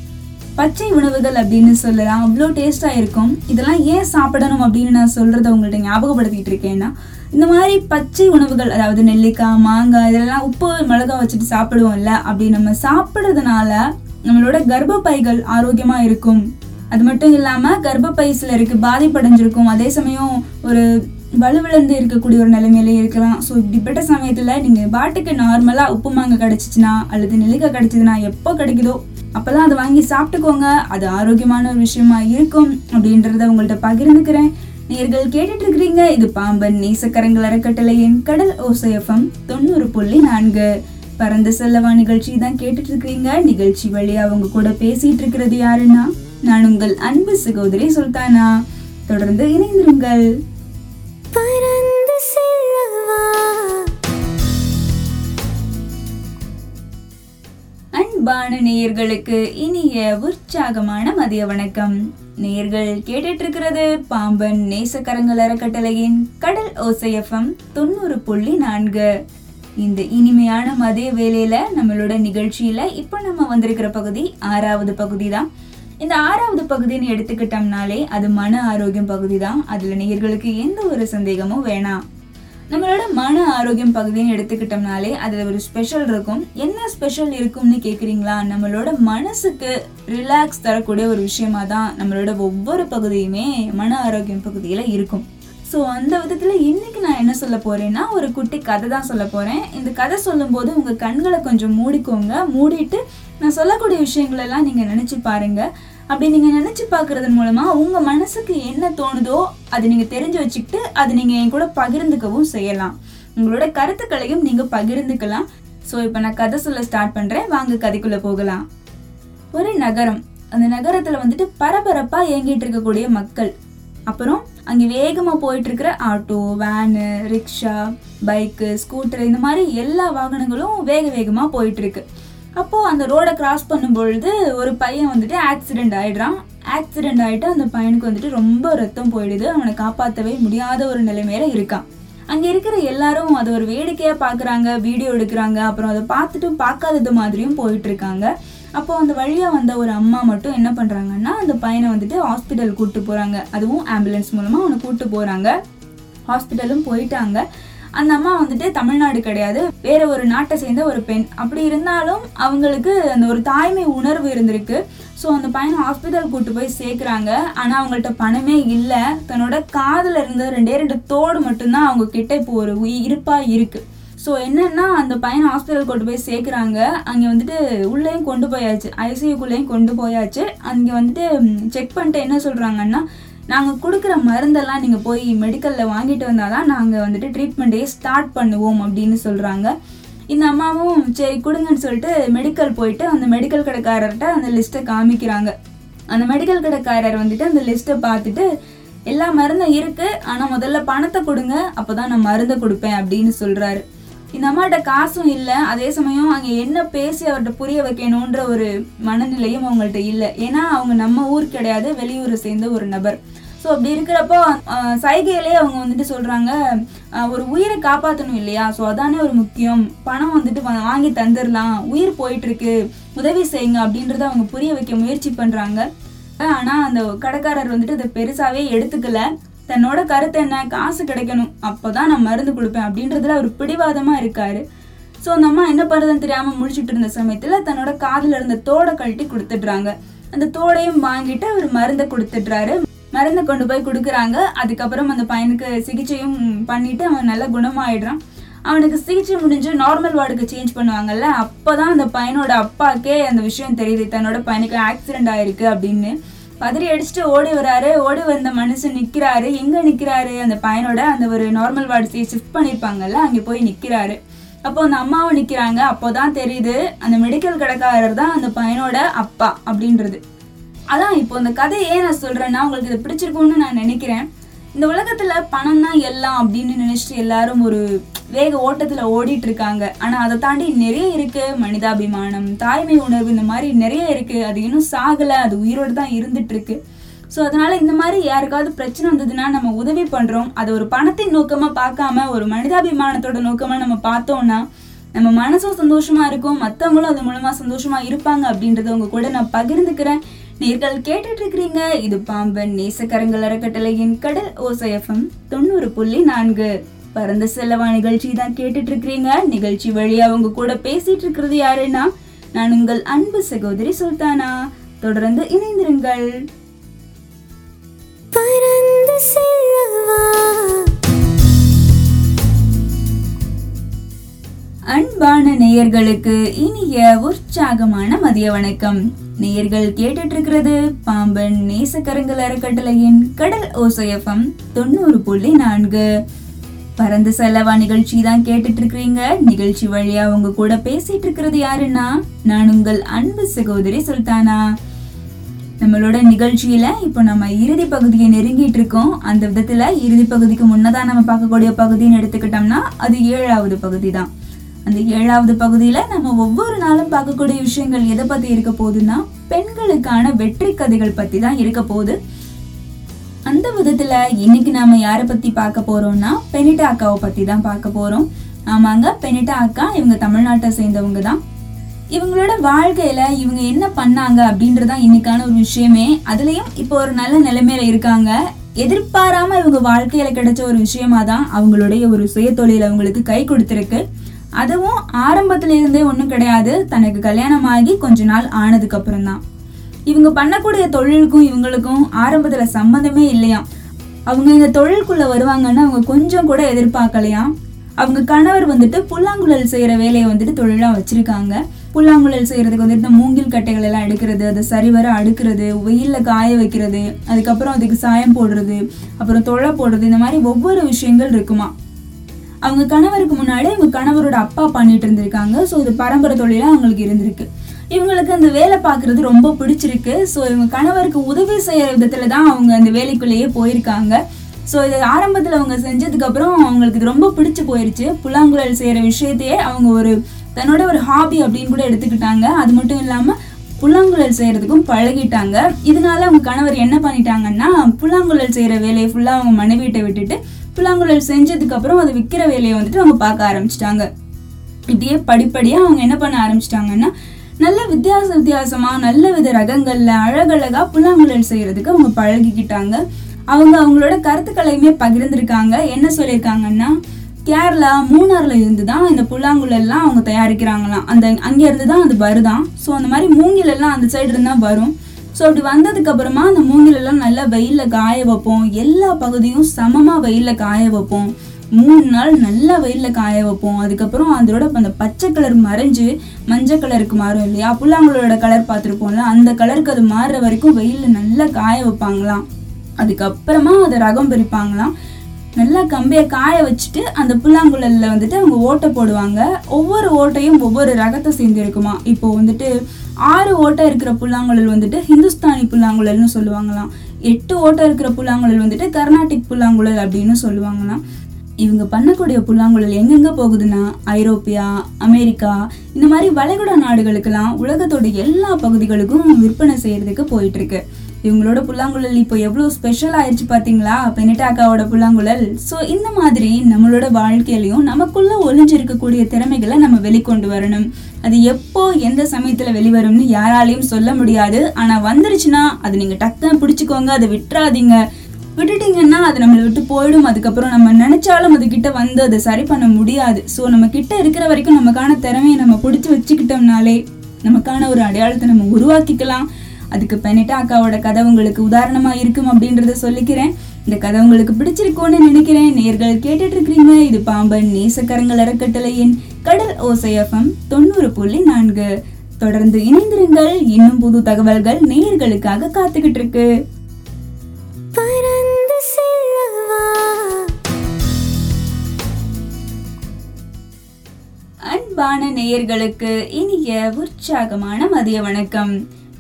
பச்சை உணவுகள் அப்படின்னு சொல்லலாம் அவ்வளோ டேஸ்ட்டாக இருக்கும். இதெல்லாம் ஏன் சாப்பிடணும் அப்படின்னு நான் சொல்கிறத உங்கள்கிட்ட ஞாபகப்படுத்திகிட்டு இருக்கேன்னா, இந்த மாதிரி பச்சை உணவுகள் அதாவது நெல்லிக்காய், மாங்காய் இதெல்லாம் உப்பு மிளகா வச்சுட்டு சாப்பிடுவோம்ல, அப்படி நம்ம சாப்பிட்றதுனால நம்மளோட கர்ப்பப்பைகள் ஆரோக்கியமாக இருக்கும். அது மட்டும் இல்லாமல் கர்ப்பப்பையில் இருக்கு பாதிப்படைஞ்சிருக்கும், அதே சமயம் ஒரு வலுவிழந்து இருக்கக்கூடிய ஒரு நிலைமையிலே இருக்கலாம். ஸோ இப்படிப்பட்ட சமயத்தில் நீங்கள் பாட்டுக்கு நார்மலாக உப்பு மாங்காய் கிடச்சிச்சின்னா அல்லது நெல்லிக்காய் கிடச்சிதுன்னா எப்போ கிடைக்குதோ அப்போல்லாம் அதை வாங்கி சாப்பிட்டுக்கோங்க. அது ஆரோக்கியமான ஒரு விஷயமா இருக்கும் அப்படின்றத உங்கள்கிட்ட பகிர்ந்துக்கிறேன். நேர்கள் கேட்டுட்டு இருக்கிறீங்க, இது பாம்பன் நேசக்கரங்கள் அறக்கட்டளையின் கடல் ஓசை எஃப்எம் தொண்ணூறு புள்ளி நான்கு. பரந்த செல்லவா நிகழ்ச்சி தான் கேட்டுட்டு இருக்கிறீங்க. நிகழ்ச்சி வழியா அவங்க கூட பேசிட்டு இருக்கிறது யாருன்னா, நான் உங்கள் அன்பு சகோதரி சுல்தானா. தொடர்ந்து இணைந்திருங்கள். அன்பான நேயர்களுக்கு இனிய உற்சாகமான மதிய வணக்கம். நேயர்கள் கேட்டுட்டு இருக்கிறது பாம்பன் நேசக்கரங்கள் அறக்கட்டளையின் கடல் ஓசை எஃப்எம் தொண்ணூறு புள்ளி நான்கு. இந்த இனிமையான மதிய வேளையில நம்மளோட நிகழ்ச்சியில இப்ப நம்ம வந்திருக்கிற பகுதி ஆறாவது பகுதி தான். இந்த ஆறாவது பகுதின்னு எடுத்துக்கிட்டோம்னாலே அது மன ஆரோக்கியம் பகுதி தான். அதுல நேயர்களுக்கு எந்த ஒரு சந்தேகமும் வேணாம். நம்மளோட மன ஆரோக்கியம் பகுதின்னு எடுத்துக்கிட்டோம்னாலே அதில் ஒரு ஸ்பெஷல் இருக்கும். என்ன ஸ்பெஷல் இருக்கும்னு கேட்குறீங்களா? நம்மளோட மனசுக்கு ரிலாக்ஸ் தரக்கூடிய ஒரு விஷயமா தான் நம்மளோட ஒவ்வொரு பகுதியுமே மன ஆரோக்கியம் பகுதியில் இருக்கும். ஸோ அந்த விதத்தில் இன்றைக்கி நான் என்ன சொல்ல போகிறேன்னா, ஒரு குட்டி கதை தான் சொல்ல போகிறேன். இந்த கதை சொல்லும்போது உங்கள் கண்களை கொஞ்சம் மூடிக்கோங்க. மூடிட்டு நான் சொல்லக்கூடிய விஷயங்களெல்லாம் நீங்கள் நினச்சி பாருங்கள். அப்படி நீங்கள் நினச்சி பார்க்குறதன் மூலமாக உங்கள் மனசுக்கு என்ன தோணுதோ அதை நீங்கள் தெரிஞ்சு வச்சுக்கிட்டு அது நீங்கள் என் கூட பகிர்ந்துக்கவும் செய்யலாம். உங்களோட கருத்துக்களையும் நீங்கள் பகிர்ந்துக்கலாம். ஸோ இப்போ நான் கதை சொல்ல ஸ்டார்ட் பண்ணுறேன். வாங்க கதைக்குள்ளே போகலாம். ஒரு நகரம். அந்த நகரத்தில் வந்துட்டு பரபரப்பாக இயங்கிட்டு இருக்கக்கூடிய மக்கள், அப்புறம் அங்கே வேகமாக போயிட்டுருக்கிற auto, van, rickshaw, bike, scooter இந்த மாதிரி எல்லா வாகனங்களும் வேக வேகமாக போயிட்டுருக்கு. அப்போது அந்த ரோடை கிராஸ் பண்ணும்பொழுது ஒரு பையன் வந்துட்டு ஆக்சிடெண்ட் ஆகிடுறான். ஆக்சிடெண்ட் ஆகிட்டு அந்த பையனுக்கு வந்துட்டு ரொம்ப ரத்தம் போயிடுது. அவனை காப்பாற்றவே முடியாத ஒரு நிலைமையில இருக்கான். அங்கே இருக்கிற எல்லாரும் அதை ஒரு வேடிக்கையாக பார்க்குறாங்க, வீடியோ எடுக்கிறாங்க. அப்புறம் அதை பார்த்துட்டு பார்க்காதது மாதிரியும் போயிட்டுருக்காங்க. அப்போது அந்த வழியாக வந்த ஒரு அம்மா மட்டும் என்ன பண்ணுறாங்கன்னா, அந்த பையனை வந்துட்டு ஹாஸ்பிட்டல் கூப்பிட்டு போகிறாங்க. அதுவும் ஆம்புலன்ஸ் மூலமாக அவனை கூப்பிட்டு போகிறாங்க. ஹாஸ்பிட்டலும் போயிட்டாங்க. அந்த அம்மா வந்துட்டு தமிழ்நாடு கிடையாது, வேற ஒரு நாட்டை சேர்ந்த ஒரு பெண். அப்படி இருந்தாலும் அவங்களுக்கு அந்த ஒரு தாய்மை உணர்வு இருந்திருக்கு. ஸோ அந்த பையனை ஹாஸ்பிட்டல் கூப்பிட்டு போய் சேர்க்குறாங்க. ஆனால் அவங்கள்ட்ட பணமே இல்லை. தன்னோட காதில் இருந்த ரெண்டே ரெண்டு தோடு மட்டும்தான் அவங்க கிட்ட இப்போ ஒரு இருப்பாக இருக்கு. ஸோ என்னன்னா, அந்த பையனை ஹாஸ்பிட்டல் கொண்டு போய் சேர்க்குறாங்க. அங்கே வந்துட்டு உள்ளேயும் கொண்டு போயாச்சு, ஐசியூக்குள்ளேயும் கொண்டு போயாச்சு. அங்கே வந்துட்டு செக் பண்ணிட்டு என்ன சொல்கிறாங்கன்னா, நாங்கள் கொடுக்குற மருந்தெல்லாம் நீங்கள் போய் மெடிக்கலில் வாங்கிட்டு வந்தால் தான் நாங்கள் வந்துட்டு ட்ரீட்மெண்ட்டே ஸ்டார்ட் பண்ணுவோம் அப்படின்னு சொல்கிறாங்க. இந்த அம்மாவும் சரி கொடுங்கன்னு சொல்லிட்டு மெடிக்கல் போயிட்டு அந்த மெடிக்கல் கடைக்காரர்கிட்ட அந்த லிஸ்ட்டை காமிக்கிறாங்க. அந்த மெடிக்கல் கடைக்காரர் வந்துட்டு அந்த லிஸ்ட்டை பார்த்துட்டு எல்லா மருந்தும் இருக்குது, ஆனால் முதல்ல பணத்தை கொடுங்க, அப்போ தான் நான் மருந்தை கொடுப்பேன் அப்படின்னு சொல்கிறாரு. இந்த அம்மாட்ட காசும் இல்லை, அதே சமயம் அங்கே என்ன பேசி அவர்கிட்ட புரிய வைக்கணுன்ற ஒரு மனநிலையும் அவங்கள்ட்ட இல்லை. ஏன்னா அவங்க நம்ம ஊர் கிடையாது, வெளியூரை சேர்ந்த ஒரு நபர். ஸோ அப்படி இருக்கிறப்போ சைகையிலே அவங்க வந்துட்டு சொல்கிறாங்க, ஒரு உயிரை காப்பாற்றணும் இல்லையா, ஸோ அதானே ஒரு முக்கியம், பணம் வந்துட்டு வாங்கி தந்துடலாம், உயிர் போயிட்டுருக்கு உதவி செய்யுங்க அப்படின்றத அவங்க புரிய வைக்க முயற்சி பண்ணுறாங்க. ஆனால் அந்த கடைக்காரர் வந்துட்டு அதை பெருசாகவே எடுத்துக்கல. தன்னோட கருத்து என்ன, காசு கிடைக்கணும் அப்போ தான் நான் மருந்து கொடுப்பேன் அப்படின்றதுல அவர் பிடிவாதமாக இருக்கார். ஸோ அந்த அம்மா என்ன பண்ணுறதுன்னு தெரியாமல் முழிச்சுட்டு இருந்த சமயத்தில் தன்னோட காதில் இருந்த தோடை கழட்டி கொடுத்துட்றாங்க. அந்த தோடையும் வாங்கிட்டு அவர் மருந்தை கொடுத்துட்றாரு. மருந்தை கொண்டு போய் கொடுக்குறாங்க. அதுக்கப்புறம் அந்த பையனுக்கு சிகிச்சையும் பண்ணிவிட்டு அவன் நல்லா குணமாயிடுறான். அவனுக்கு சிகிச்சை முடிஞ்சு நார்மல் வார்டுக்கு சேஞ்ச் பண்ணுவாங்கல்ல, அப்போ தான் அந்த பையனோட அப்பாக்கே அந்த விஷயம் தெரியுது, தன்னோட பையனுக்கு ஆக்சிடென்ட் ஆயிருக்கு அப்படின்னு. பதறி அடிச்சுட்டு ஓடி வராரு. ஓடி வந்த மனுஷன் நிற்கிறாரு. எங்கே நிற்கிறாரு, அந்த பையனோட அந்த ஒரு நார்மல் வார்டு ஷிஃப்ட் பண்ணியிருப்பாங்கல்ல அங்கே போய் நிற்கிறாரு. அப்போ அந்த அம்மாவும் நிற்கிறாங்க. அப்போ தான் தெரியுது அந்த மெடிக்கல் கடைக்காரர் தான் அந்த பையனோட அப்பா அப்படின்றது. அதான் இப்போ இந்த கதை ஏன் நான் சொல்கிறேன்னா, உங்களுக்கு இது பிடிச்சிருக்கும்னு நான் நினைக்கிறேன். இந்த உலகத்தில் பணம் தான் எல்லாம் அப்படின்னு நினச்சிட்டு எல்லாரும் ஒரு வேக ஓட்டத்தில் ஓடிட்டு இருக்காங்க. ஆனால் அதை தாண்டி நிறைய இருக்குது, மனிதாபிமானம், தாய்மை உணர்வு, இந்த மாதிரி நிறைய இருக்குது. அது இன்னும் சாகலை, அது உயிரோடு தான் இருந்துகிட்ருக்கு. ஸோ அதனால் இந்த மாதிரி யாருக்காவது பிரச்சனை வந்ததுன்னா நம்ம உதவி பண்ணுறோம், அதை ஒரு பணத்தின் நோக்கமாக பார்க்காம ஒரு மனிதாபிமானத்தோட நோக்கமாக நம்ம பார்த்தோம்னா நம்ம மனசும் சந்தோஷமாக இருக்கும், மற்றவங்களும் அது மூலமாக சந்தோஷமாக இருப்பாங்க அப்படின்றத உங்கள் கூட நான் பகிர்ந்துக்கிறேன். நீங்கள் கேட்டுட்டு இருக்கிறீங்க இது பாம்பன் நேசக்கரங்கள் அறக்கட்டளையின் கடல் ஓசை எஃப்எம் தொண்ணூறு புள்ளி நான்கு. பரந்த செல்லவா நிகழ்ச்சி தான் கேட்டுட்டு இருக்கிறீங்க. நிகழ்ச்சி வழியா அவங்க கூட பேசிட்டு இருக்கிறது யாருன்னா, நான் உங்கள் அன்பு சகோதரி சுல்தானா. தொடர்ந்து இணைந்திருங்கள். பரந்த செல்லவா அன்பான நேயர்களுக்கு இனிய உற்சாகமான மதிய வணக்கம். நேயர்கள் கேட்டுட்டு இருக்கிறது பாம்பன் நேசக்கரங்கள் அறக்கட்டளையின் கடல் ஓசை எஃப்எம் தொண்ணூறு புள்ளி நான்கு. பரந்த செல்லவா நிகழ்ச்சி தான் கேட்டுட்டு இருக்கிறீங்க. நிகழ்ச்சி வழியா அவங்க கூட பேசிட்டு இருக்கிறது யாருன்னா, நான் உங்கள் அன்பு சகோதரி சுல்தானா. நம்மளோட நிகழ்ச்சியில இப்போ நம்ம இறுதி பகுதியை நெருங்கிட்டு இருக்கோம். அந்த விதத்துல இறுதி பகுதிக்கு முன்னதான் நம்ம பார்க்கக்கூடிய பகுதின்னு எடுத்துக்கிட்டோம்னா அது ஏழாவது பகுதி தான். அந்த ஏழாவது பகுதியில நம்ம ஒவ்வொரு நாளும் பார்க்கக்கூடிய விஷயங்கள் எதை பத்தி இருக்க போகுதுன்னா, பெண்களுக்கான வெற்றி கதைகள் பத்தி தான் இருக்க போகுது. அந்த விதத்துல இன்னைக்கு நாம யாரை பத்தி பார்க்க போறோம்னா, பெனிட்டா அக்காவை பத்தி தான் பார்க்க போறோம். ஆமாங்க, பெனிட்டா அக்கா இவங்க தமிழ்நாட்டை சேர்ந்தவங்க தான். இவங்களோட வாழ்க்கையில இவங்க என்ன பண்ணாங்க அப்படின்றதான் இன்னைக்கான ஒரு விஷயமே. அதுலயும் இப்போ ஒரு நல்ல நிலைமையில இருக்காங்க. எதிர்பாராம இவங்க வாழ்க்கையில கிடைச்ச ஒரு விஷயமா தான் அவங்களுடைய ஒரு சுய தொழில் அவங்களுக்கு கை கொடுத்துருக்கு. அதுவும் ஆரம்பத்துல இருந்தே ஒன்றும் கிடையாது, தனக்கு கல்யாணம் ஆகி கொஞ்ச நாள் ஆனதுக்கு அப்புறம் தான். இவங்க பண்ணக்கூடிய தொழிலுக்கும் இவங்களுக்கும் ஆரம்பத்துல சம்பந்தமே இல்லையா. அவங்க இந்த தொழிலுக்குள்ள வருவாங்கன்னு அவங்க கொஞ்சம் கூட எதிர்பார்க்கலையாம். அவங்க கணவர் வந்துட்டு புல்லாங்குழல் செய்யற வேலையை வந்துட்டு தொழிலா வச்சிருக்காங்க. புல்லாங்குழல் செய்யறதுக்கு வந்துட்டு இந்த மூங்கில் கட்டைகள் எல்லாம் எடுக்கிறது, அதை சரிவர அடுக்கிறது, வெயில்ல காய வைக்கிறது, அதுக்கப்புறம் அதுக்கு சாயம் போடுறது, அப்புறம் தொழை போடுறது, இந்த மாதிரி ஒவ்வொரு விஷயங்கள் இருக்குமா. அவங்க கணவருக்கு முன்னாடி இவங்க கணவரோட அப்பா பண்ணிட்டு இருந்திருக்காங்க. ஸோ இது பரம்பரை தொழிலாக அவங்களுக்கு இருந்திருக்கு. இவங்களுக்கு அந்த வேலை பார்க்கறது ரொம்ப பிடிச்சிருக்கு. ஸோ இவங்க கணவருக்கு உதவி செய்கிற விதத்துல தான் அவங்க அந்த வேலைக்குள்ளேயே போயிருக்காங்க. ஸோ இது ஆரம்பத்தில் அவங்க செஞ்சதுக்கப்புறம் அவங்களுக்கு இது ரொம்ப பிடிச்சி போயிருச்சு. புல்லாங்குழல் செய்கிற விஷயத்தையே அவங்க ஒரு தன்னோட ஒரு ஹாபி அப்படின்னு கூட எடுத்துக்கிட்டாங்க. அது மட்டும் இல்லாமல் புல்லாங்குழல் செய்கிறதுக்கும் பழகிட்டாங்க. இதனால அவங்க கணவர் என்ன பண்ணிட்டாங்கன்னா, புல்லாங்குழல் செய்கிற வேலையை ஃபுல்லாக அவங்க மனைவிட்ட விட்டுட்டு புல்லாங்குழல் செஞ்சதுக்கு அப்புறம் அதை விற்கிற வேலையை வந்துட்டு அவங்க பார்க்க ஆரம்பிச்சிட்டாங்க. இப்படியே படிப்படியாக அவங்க என்ன பண்ண ஆரம்பிச்சிட்டாங்கன்னா, நல்ல வித்தியாச வித்தியாசமாக நல்ல வித ரகங்களில் அழகழகாக புல்லாங்குழல் செய்கிறதுக்கு அவங்க பழகிக்கிட்டாங்க. அவங்க அவங்களோட கருத்துக்களையுமே பகிர்ந்துருக்காங்க. என்ன சொல்லியிருக்காங்கன்னா, கேரளா மூணாறுல இருந்து தான் இந்த புல்லாங்குழல்லாம் அவங்க தயாரிக்கிறாங்களாம். அந்த அங்கே இருந்து தான் அது வருதான். ஸோ அந்த மாதிரி மூங்கிலெல்லாம் அந்த சைடு இருந்தால் வரும். ஸோ அப்படி வந்ததுக்கு அப்புறமா அந்த மூங்கிலெல்லாம் நல்லா வெயிலில் காய வைப்போம், எல்லா பகுதியும் சமமாக வெயிலில் காய வைப்போம், மூணு நாள் நல்லா வெயிலில் காய வைப்போம். அதுக்கப்புறம் அதோட அந்த பச்சை கலர் மறைஞ்சு மஞ்சள் கலருக்கு மாறும் இல்லையா, புல்லாங்குழலோட கலர் பார்த்துருப்போம்ல, அந்த கலருக்கு அது மாறுற வரைக்கும் வெயிலில் நல்லா காய வைப்பாங்களாம். அதுக்கப்புறமா அதை ரகம் பிரிப்பாங்களாம். நல்லா கம்பியை காய வச்சுட்டு அந்த புல்லாங்குழலில் வந்துட்டு அவங்க ஓட்டை போடுவாங்க. ஒவ்வொரு ஓட்டையும் ஒவ்வொரு ரகத்தை சேர்ந்துருக்குமா. இப்போ வந்துட்டு ஆறு ஓட்டை இருக்கிற புல்லாங்குழல் வந்துட்டு ஹிந்துஸ்தானி புல்லாங்குழல்னு சொல்லுவாங்களாம். எட்டு ஓட்டை இருக்கிற புல்லாங்குழல் வந்துட்டு கர்நாடிக் புல்லாங்குழல் அப்படின்னு சொல்லுவாங்களாம். இவங்க பண்ணக்கூடிய புல்லாங்குழல் எங்கெங்க போகுதுன்னா ஐரோப்பியா, அமெரிக்கா, இந்த மாதிரி வளைகுடா நாடுகளுக்கெல்லாம் உலகத்தோட எல்லா பகுதிகளுக்கும் விற்பனை செய்யறதுக்கு போயிட்டு இருக்கு. இவங்களோட புல்லாங்குழல் இப்போ எவ்வளோ ஸ்பெஷல் ஆயிடுச்சு பார்த்தீங்களா, பெனிட்டாக்காவோட புல்லாங்குழல். ஸோ இந்த மாதிரி நம்மளோட வாழ்க்கையிலையும் நமக்குள்ளே ஒளிஞ்சிருக்கக்கூடிய திறமைகளை நம்ம வெளிக்கொண்டு வரணும். அது எப்போ எந்த சமயத்தில் வெளிவரும்னு யாராலையும் சொல்ல முடியாது. ஆனால் வந்துருச்சுன்னா அது நீங்கள் டக்குன்னு பிடிச்சிக்கோங்க, அதை விட்டுறாதீங்க. விட்டுட்டிங்கன்னா அது நம்மளை விட்டு போயிடும். அதுக்கப்புறம் நம்ம நினச்சாலும் அதுக்கிட்ட வந்து அதை சரி பண்ண முடியாது. ஸோ நம்ம கிட்ட இருக்கிற வரைக்கும் நமக்கான திறமையை நம்ம பிடிச்சி வச்சுக்கிட்டோம்னாலே நமக்கான ஒரு அடையாளத்தை நம்ம உருவாக்கிக்கலாம். அதுக்கு பெனிட்டா அக்காவோட கதை உங்களுக்கு உதாரணமா இருக்கும் அப்படின்றத சொல்லிக்கிறேன். இந்த கதை உங்களுக்கு பிடிச்சிருக்கோன்னு நினைக்கிறேன். நேர்கள் கேட்டுட்டு இருக்கிறீங்க, இது பாம்பன் நேசக்கரங்கள் அறக்கட்டளையின் கடல் ஓசை எஃப்எம் தொண்ணூறு புள்ளி நான்கு. தொடர்ந்து இணைந்திருங்கள். இன்னும் புது தகவல்கள் நேர்களுக்காக காத்துக்கிட்டு இருக்கு. அன்பான நேயர்களுக்கு இனிய உற்சாகமான மதிய வணக்கம்.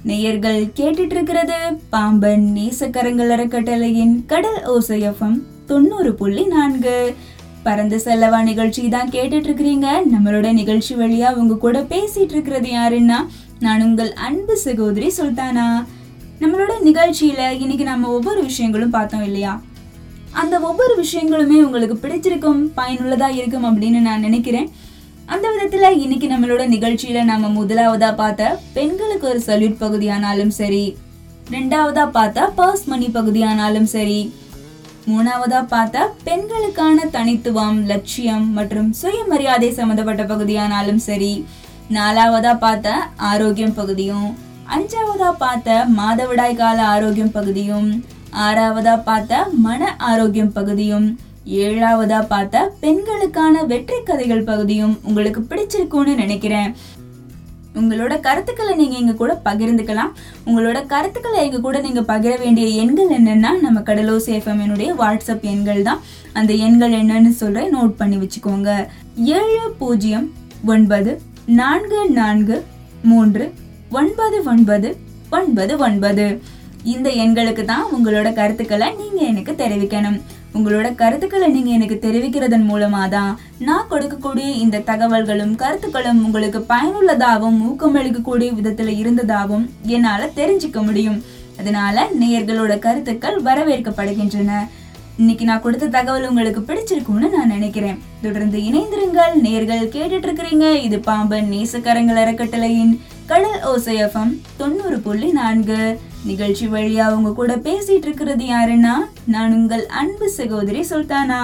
நேயர்கள் கேட்டுட்டு இருக்கிறது பாம்பன் நேசக்கரங்கள் அறக்கட்டளையின் கடல் ஓசை எஃப்எம் தொண்ணூறு புள்ளி நான்கு. பறந்து செல்லவா நிகழ்ச்சி தான் கேட்டுட்டு இருக்கிறீங்க. நம்மளோட நிகழ்ச்சி வழியா உங்க கூட பேசிட்டு இருக்கிறது யாருன்னா நான் உங்கள் அன்பு சகோதரி சுல்தானா. நம்மளோட நிகழ்ச்சியில இன்னைக்கு நம்ம ஒவ்வொரு விஷயங்களும் பார்த்தோம் இல்லையா? அந்த ஒவ்வொரு விஷயங்களுமே உங்களுக்கு பிடிச்சிருக்கும், பயனுள்ளதா இருக்கும் அப்படின்னு நான் நினைக்கிறேன். அந்த விதத்துல இன்னைக்கு நம்மளோட நிகழ்ச்சியில நம்ம முதலாவதா பார்த்த பெண்களுக்கு ஒரு சல்யூட் பகுதியானாலும் சரி, ரெண்டாவதா பார்த்த பர்ஸ் மணி பகுதியானாலும் சரி, மூணாவதா பார்த்த பெண்களுக்கான தனித்துவம், லட்சியம் மற்றும் சுயமரியாதை சம்பந்தப்பட்ட பகுதியானாலும் சரி, நாலாவதா பார்த்த ஆரோக்கியம் பகுதியும், அஞ்சாவதா பார்த்த மாதவிடாய் கால ஆரோக்கியம் பகுதியும், ஆறாவதா பார்த்த மன ஆரோக்கியம் பகுதியும், ஏழாவதா பார்த்த பெண்களுக்கான வெற்றி கதைகள் பகுதியும் உங்களுக்கு பிடிச்சிருக்கும்னு நினைக்கிறேன். உங்களோட கருத்துக்களை நீங்க எங்க கூட பகிர்ந்துக்கலாம். உங்களோட கருத்துக்களை எங்க கூட நீங்க பகிர வேண்டிய எண்கள் என்னன்னா நம்ம கடலோசை எஃப்எம் என்னுடைய வாட்ஸ்அப் எண்கள் தான். அந்த எண்கள் என்னன்னு சொல்றேன், நோட் பண்ணி வச்சுக்கோங்க. ஏழு பூஜ்ஜியம் ஒன்பது நான்கு நான்கு மூன்று ஒன்பது ஒன்பது ஒன்பது ஒன்பது. இந்த எண்களுக்கு தான் உங்களோட கருத்துக்களை நீங்க எனக்கு தெரிவிக்கணும். உங்களோட கருத்துக்களை நீங்க எனக்கு தெரிவிக்கிறதன் மூலமா தான் நான் கொடுக்கக்கூடிய இந்த தகவல்களும் கருத்துக்களும் உங்களுக்கு பயனுள்ளதாகவும் ஊக்கமளிக்கக்கூடிய விதத்துல இருந்ததாகவும் என்னால தெரிஞ்சுக்க முடியும். அதனால நேயர்களோட கருத்துக்கள் வரவேற்கப்படுகின்றன. இன்னைக்கு நான் கொடுத்த தகவல் உங்களுக்கு பிடிச்சிருக்கும்னு நான் நினைக்கிறேன். தொடர்ந்து இணைந்திருங்கள். நேயர்கள் கேட்டுட்டு இருக்கிறீங்க, இது பாம்பன் நேசக்கரங்கள் அறக்கட்டளையின் கடல் ஓசை எஃப்எம் தொண்ணூறு புள்ளி நான்கு. நிகழ்ச்சி வழியா உங்க கூட பேசிட்டு இருக்கிறது யாருன்னா நான் உங்கள் அன்பு சகோதரி சுல்தானா.